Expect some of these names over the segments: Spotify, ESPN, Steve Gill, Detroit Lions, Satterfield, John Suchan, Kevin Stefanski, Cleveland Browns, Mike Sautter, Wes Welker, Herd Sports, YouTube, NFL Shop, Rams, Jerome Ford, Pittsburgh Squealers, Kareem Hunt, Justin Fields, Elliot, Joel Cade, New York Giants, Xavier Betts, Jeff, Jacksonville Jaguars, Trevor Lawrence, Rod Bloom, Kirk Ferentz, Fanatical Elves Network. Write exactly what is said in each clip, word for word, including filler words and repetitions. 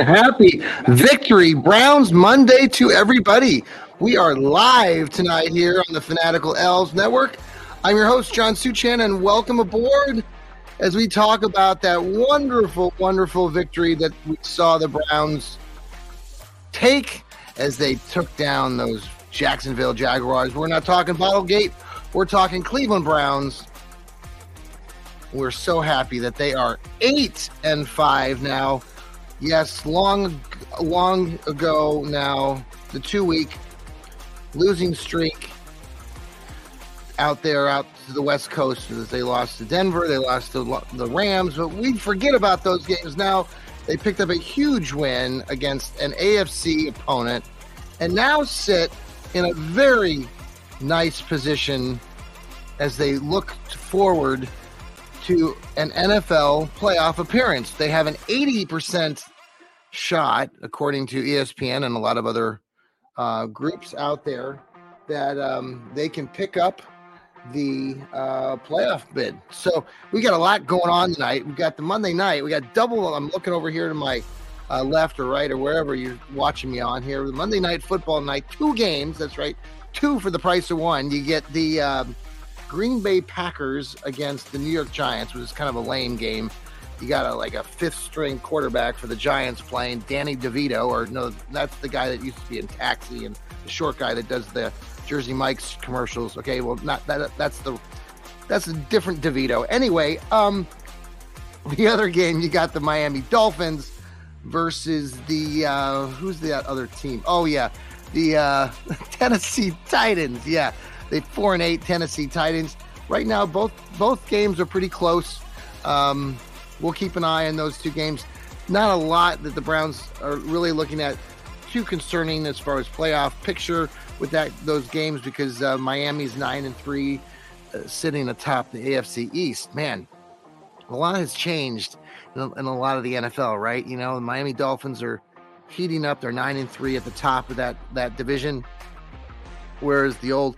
Happy victory, Browns Monday to everybody. We are live tonight here on the Fanatical Elves Network. I'm your host, John Suchan, and welcome aboard as we talk about that wonderful, wonderful victory that we saw the Browns take as they took down those Jacksonville Jaguars. We're not talking Bottlegate. We're talking Cleveland Browns. We're so happy that they are eight and five now. Yes, long, long ago now, the two-week losing streak out there, out to the West Coast. They lost to Denver, they lost to the Rams, but we forget about those games now. They picked up a huge win against an A F C opponent and now sit in a very nice position as they look forward to an N F L playoff appearance. They have an eighty percent shot, according to E S P N and a lot of other uh, groups out there, that um, they can pick up the uh, playoff bid. So we got a lot going on tonight. We got the Monday night. We got double. I'm looking over here to my uh, left or right or wherever you're watching me on here. The Monday night football night, two games. That's right. Two for the price of one. You get the... Uh, Green Bay Packers against the New York Giants, which is kind of a lame game. You got a, like a fifth-string quarterback for the Giants playing Danny DeVito, or no, that's the guy that used to be in Taxi and the short guy that does the Jersey Mike's commercials. Okay, well, not that. That's the that's a different DeVito. Anyway, um, the other game you got the Miami Dolphins versus the uh, who's the other team? Oh yeah, the uh, Tennessee Titans. Yeah. The four and eight Tennessee Titans. Right now, both both games are pretty close. Um, we'll keep an eye on those two games. Not a lot that the Browns are really looking at too concerning as far as playoff picture with that those games because uh, Miami's nine and three, uh, sitting atop the A F C East. Man, a lot has changed in a, in a lot of the N F L, right? You know, the Miami Dolphins are heating up. They're nine and three at the top of that that division, whereas the old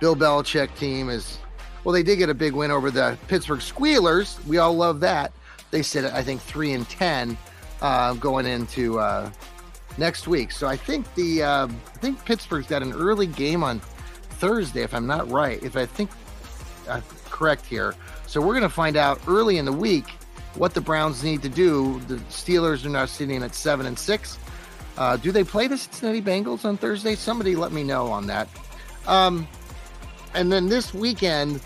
Bill Belichick team is, well, they did get a big win over the Pittsburgh Squealers. We all love that. They sit, I think, three and ten uh, going into uh, next week. So I think the uh, I think Pittsburgh's got an early game on Thursday, if I'm not right, if I think I'm correct here. So we're going to find out early in the week what the Browns need to do. The Steelers are now sitting at seven and six. Uh, do they play the Cincinnati Bengals on Thursday? Somebody let me know on that. Um, and then this weekend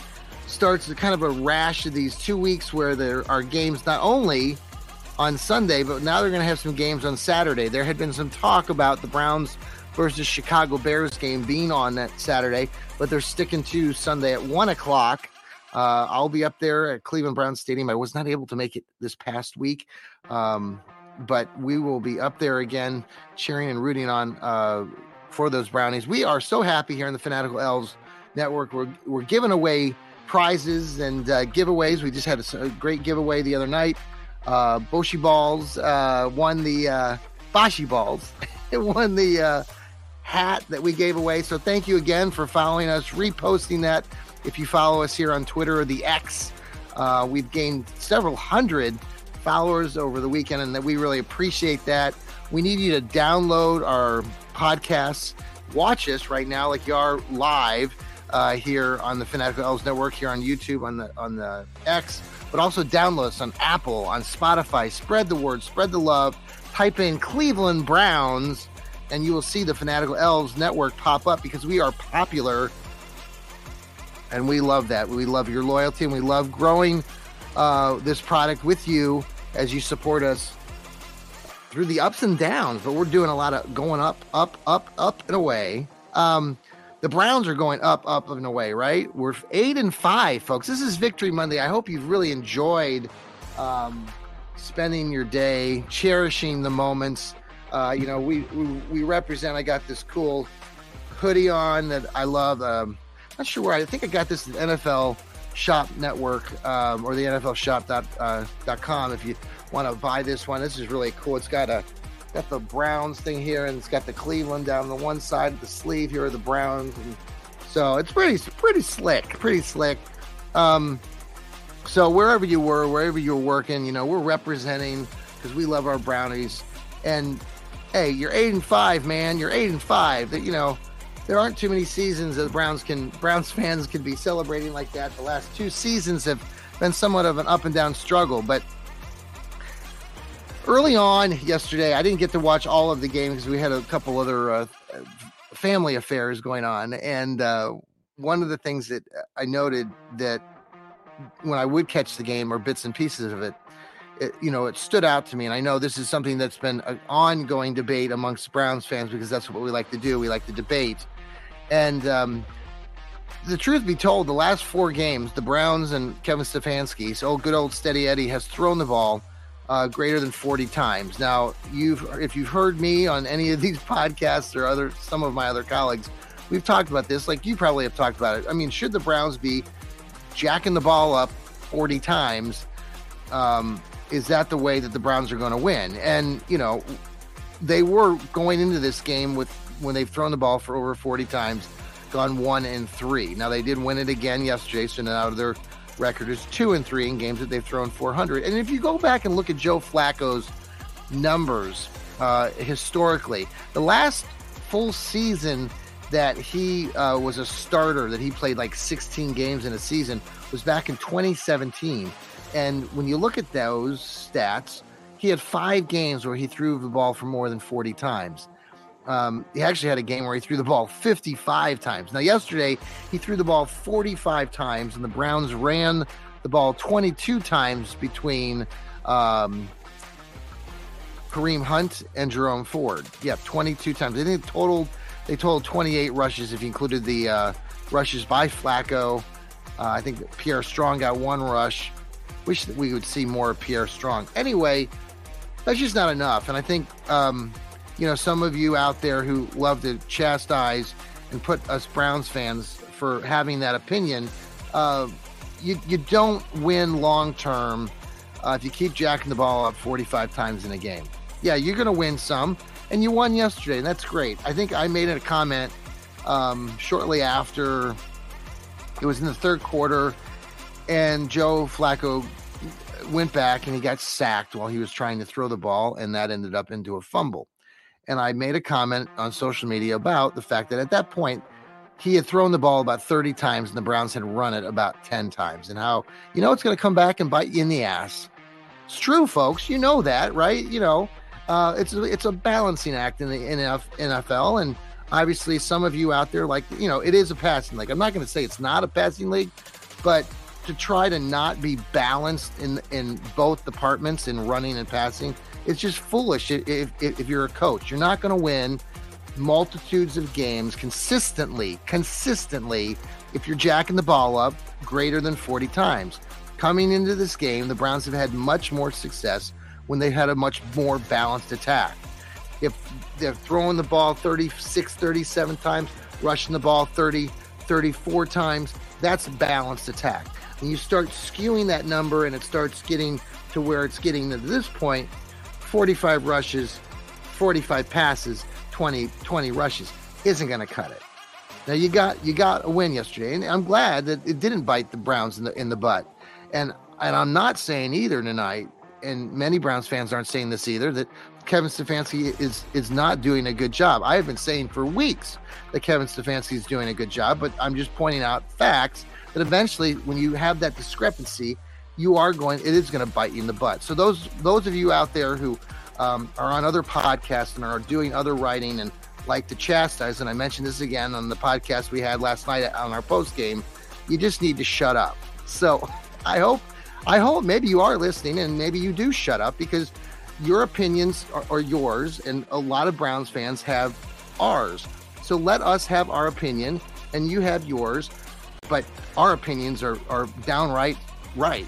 starts kind of a rash of these two weeks where there are games not only on Sunday, but now they're going to have some games on Saturday. There had been some talk about the Browns versus Chicago Bears game being on that Saturday, but they're sticking to Sunday at one o'clock. Uh, I'll be up there at Cleveland Browns Stadium. I was not able to make it this past week, um, but we will be up there again cheering and rooting on uh, for those Brownies. We are so happy here in the Fanatical Elves Network. We're, we're giving away prizes and uh, giveaways. We just had a, a great giveaway the other night. Uh, Boshi Balls uh, won the uh, Boshi Balls. It won the uh, hat that we gave away. So thank you again for following us, reposting that. If you follow us here on Twitter or the X, uh, we've gained several hundred followers over the weekend, and that we really appreciate that. We need you to download our podcasts, watch us right now, like you are live uh, here on the Fanatical Elves Network, here on YouTube, on the on the X. But also download us on Apple, on Spotify. Spread the word, spread the love. Type in Cleveland Browns, and you will see the Fanatical Elves Network pop up, because we are popular, and we love that. We love your loyalty, and we love growing uh, this product with you as you support us through the ups and downs. But we're doing a lot of going up, up, up, up, and away. Um, The Browns are going up, up, and away, right? We're eight and five, folks. This is Victory Monday. I hope you've really enjoyed um, spending your day, cherishing the moments. Uh, you know, we, we we represent. I got this cool hoodie on that I love. Um, not sure where. I think I got this at the N F L Shop Network um, or the N F L shop dot com. If you want to buy this one, this is really cool. It's got a Got the Browns thing here, and it's got the Cleveland down the one side of the sleeve. Here are the Browns, and so it's pretty, pretty slick, pretty slick. Um, so wherever you were, wherever you're working, you know, we're representing, because we love our Brownies. And hey, you're eight and five, man. You're eight and five. That, you know, there aren't too many seasons that Browns can Browns fans can be celebrating like that. The last two seasons have been somewhat of an up and down struggle, but. Early on yesterday, I didn't get to watch all of the game because we had a couple other uh, family affairs going on. And uh, one of the things that I noted that when I would catch the game or bits and pieces of it, it, you know, it stood out to me. And I know this is something that's been an ongoing debate amongst Browns fans, because that's what we like to do. We like to debate. And um, the truth be told, the last four games, the Browns and Kevin Stefanski, so good old Steady Eddie, has thrown the ball Uh, greater than forty times. Now, you've if you've heard me on any of these podcasts or other some of my other colleagues, we've talked about this. Like, you probably have talked about it. I mean, should the Browns be jacking the ball up forty times? Um, is that the way that the Browns are going to win? And, you know, they were going into this game with when they've thrown the ball for over forty times, gone one and three. Now, they did win it again yesterday, so now they're record is two and three in games that they've thrown four hundred. And if you go back and look at Joe Flacco's numbers uh, historically, the last full season that he uh, was a starter, that he played like sixteen games in a season, was back in twenty seventeen. And when you look at those stats, he had five games where he threw the ball for more than forty times. Um, he actually had a game where he threw the ball fifty-five times. Now, yesterday, he threw the ball forty-five times, and the Browns ran the ball twenty-two times between um, Kareem Hunt and Jerome Ford. Yeah, twenty-two times. They didn't total, they totaled twenty-eight rushes if you included the uh, rushes by Flacco. Uh, I think Pierre Strong got one rush. Wish that we would see more of Pierre Strong. Anyway, that's just not enough, and I think... Um, You know, some of you out there who love to chastise and put us Browns fans for having that opinion, uh, you, you don't win long-term uh, if you keep jacking the ball up forty-five times in a game. Yeah, you're going to win some, and you won yesterday, and that's great. I think I made a comment um, shortly after. It was in the third quarter, and Joe Flacco went back, and he got sacked while he was trying to throw the ball, and that ended up into a fumble. And I made a comment on social media about the fact that at that point, he had thrown the ball about thirty times and the Browns had run it about ten times, and how, you know, it's going to come back and bite you in the ass. It's true, folks. You know that, right? You know, uh, it's, it's a balancing act in the N F L. And obviously some of you out there, like, you know, it is a passing league. I'm not going to say it's not a passing league, but to try to not be balanced in, in both departments in running and passing, it's just foolish. If, if, if you're a coach, you're not going to win multitudes of games consistently, consistently, if you're jacking the ball up greater than forty times. Coming into this game, the Browns have had much more success when they had a much more balanced attack. If they're throwing the ball thirty-six, thirty-seven times, rushing the ball thirty, thirty-four times, that's balanced attack. And you start skewing that number, and it starts getting to where it's getting to this point, forty-five rushes, forty-five passes, twenty, twenty rushes isn't going to cut it. Now you got, you got a win yesterday, and I'm glad that it didn't bite the Browns in the, in the butt. And, and I'm not saying either tonight, and many Browns fans aren't saying this either, that Kevin Stefanski is, is not doing a good job. I have been saying for weeks that Kevin Stefanski is doing a good job, but I'm just pointing out facts that eventually when you have that discrepancy, you are going, it is going to bite you in the butt. So those, those of you out there who um, are on other podcasts and are doing other writing and like to chastise, and I mentioned this again on the podcast we had last night on our post game, you just need to shut up. So I hope, I hope maybe you are listening and maybe you do shut up, because your opinions are, are yours, and a lot of Browns fans have ours. So let us have our opinion and you have yours, but our opinions are, are downright right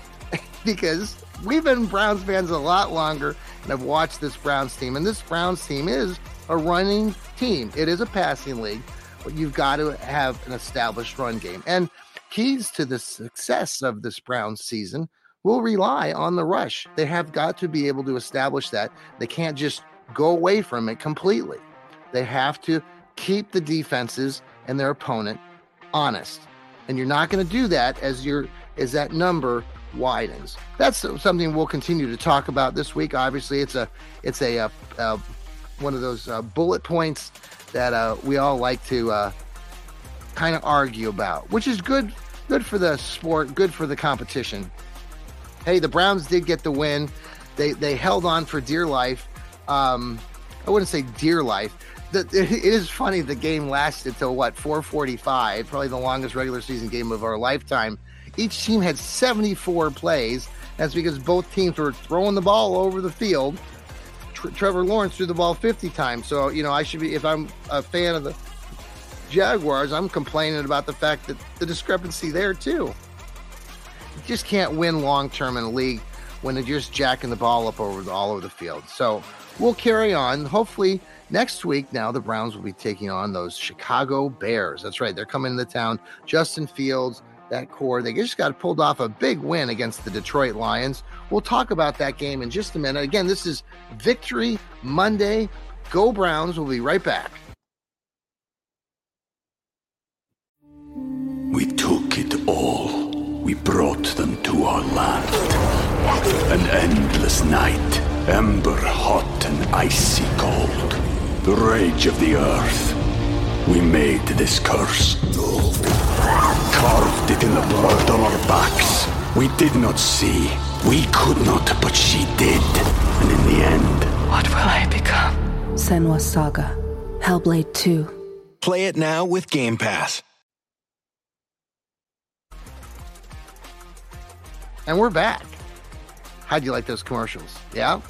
because we've been Browns fans a lot longer and have watched this Browns team, and this Browns team is a running team. It is a passing league, but you've got to have an established run game. And keys to the success of this Browns season will rely on the rush. They have got to be able to establish that. They can't just go away from it completely. They have to keep the defenses and their opponent honest. And you're not going to do that as your as that number widens. That's something we'll continue to talk about this week. Obviously, it's a it's a, a, a one of those uh, bullet points that uh, we all like to uh, kind of argue about, which is good, good for the sport, good for the competition. Hey, the Browns did get the win. They they held on for dear life. Um, I wouldn't say dear life. The, it, it is funny, the game lasted till, what, four forty-five, probably the longest regular season game of our lifetime. Each team had seventy-four plays. That's because both teams were throwing the ball over the field. Tr- Trevor Lawrence threw the ball fifty times. So, you know, I should be, if I'm a fan of the Jaguars, I'm complaining about the fact that the discrepancy there, too. You just can't win long-term in a league when they're just jacking the ball up over the, all over the field. So we'll carry on. Hopefully next week now the Browns will be taking on those Chicago Bears. That's right. They're coming into town. Justin Fields, that core, they just got pulled off a big win against the Detroit Lions. We'll talk about that game in just a minute. Again, this is Victory Monday. Go Browns. We'll be right back. We took it all. We brought them to our land. An endless night, ember hot and icy cold. The rage of the earth. We made this curse. Carved it in the blood on our backs. We did not see. We could not, but she did. And in the end, what will I become? Senua's Saga: Hellblade two. Play it now with Game Pass. And we're back. How'd you like those commercials? Yeah?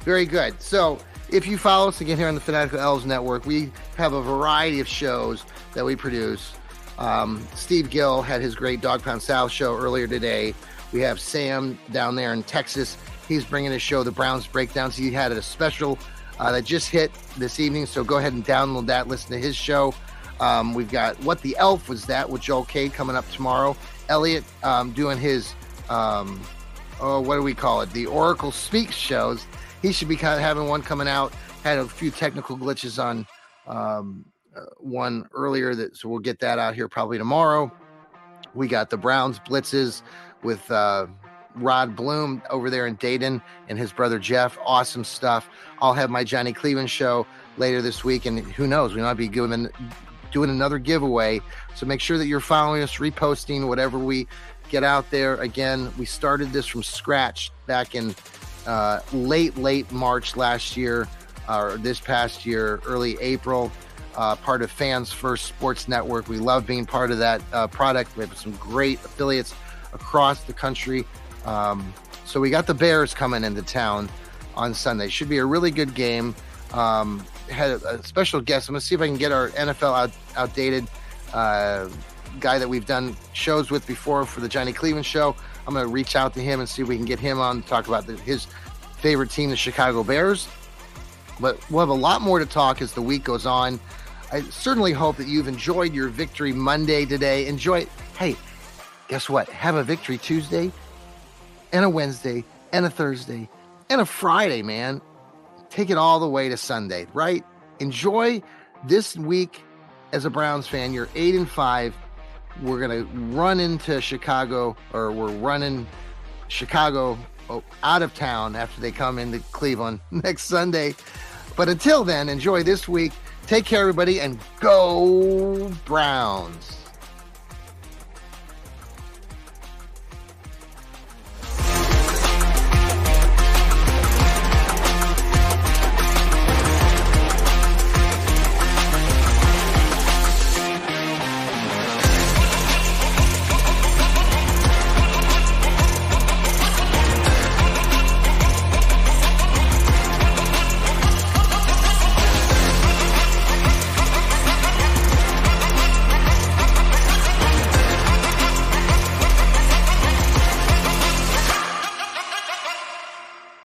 Very good. So if you follow us again here on the Fanatical Elves Network, we have a variety of shows that we produce. Um, Steve Gill had his great Dog Pound South show earlier today. We have Sam down there in Texas. He's bringing his show, The Browns Breakdowns. He had a special uh, that just hit this evening, so go ahead and download that, listen to his show. Um, we've got What the Elf Was That with Joel Cade coming up tomorrow. Elliot um, doing his... Um, oh, what do we call it? The Oracle Speaks shows. He should be kind of having one coming out. Had a few technical glitches on um, uh, one earlier, that so we'll get that out here probably tomorrow. We got the Browns Blitzes with uh, Rod Bloom over there in Dayton and his brother Jeff. Awesome stuff. I'll have my Johnny Cleveland show later this week, and who knows? We might be giving, doing another giveaway. So make sure that you're following us, reposting whatever we get out there. Again, we started this from scratch back in uh, late, late March last year, or uh, this past year, early April, uh, part of Fans First Sports Network. We love being part of that uh, product. We have some great affiliates across the country. Um, so we got the Bears coming into town on Sunday. Should be a really good game. Um, had a, a special guest. I'm going to see if I can get our N F L out, outdated uh, guy that we've done shows with before for the Johnny Cleveland Show. I'm going to reach out to him and see if we can get him on to talk about the, his favorite team, the Chicago Bears. But we'll have a lot more to talk as the week goes on. I certainly hope that you've enjoyed your Victory Monday today. Enjoy it. Hey, guess what? Have a Victory Tuesday and a Wednesday and a Thursday and a Friday, man. Take it all the way to Sunday, right? Enjoy this week as a Browns fan. You're eight and five. We're going to run into Chicago, or we're running Chicago out of town after they come into Cleveland next Sunday. But until then, enjoy this week. Take care, everybody, and go Browns.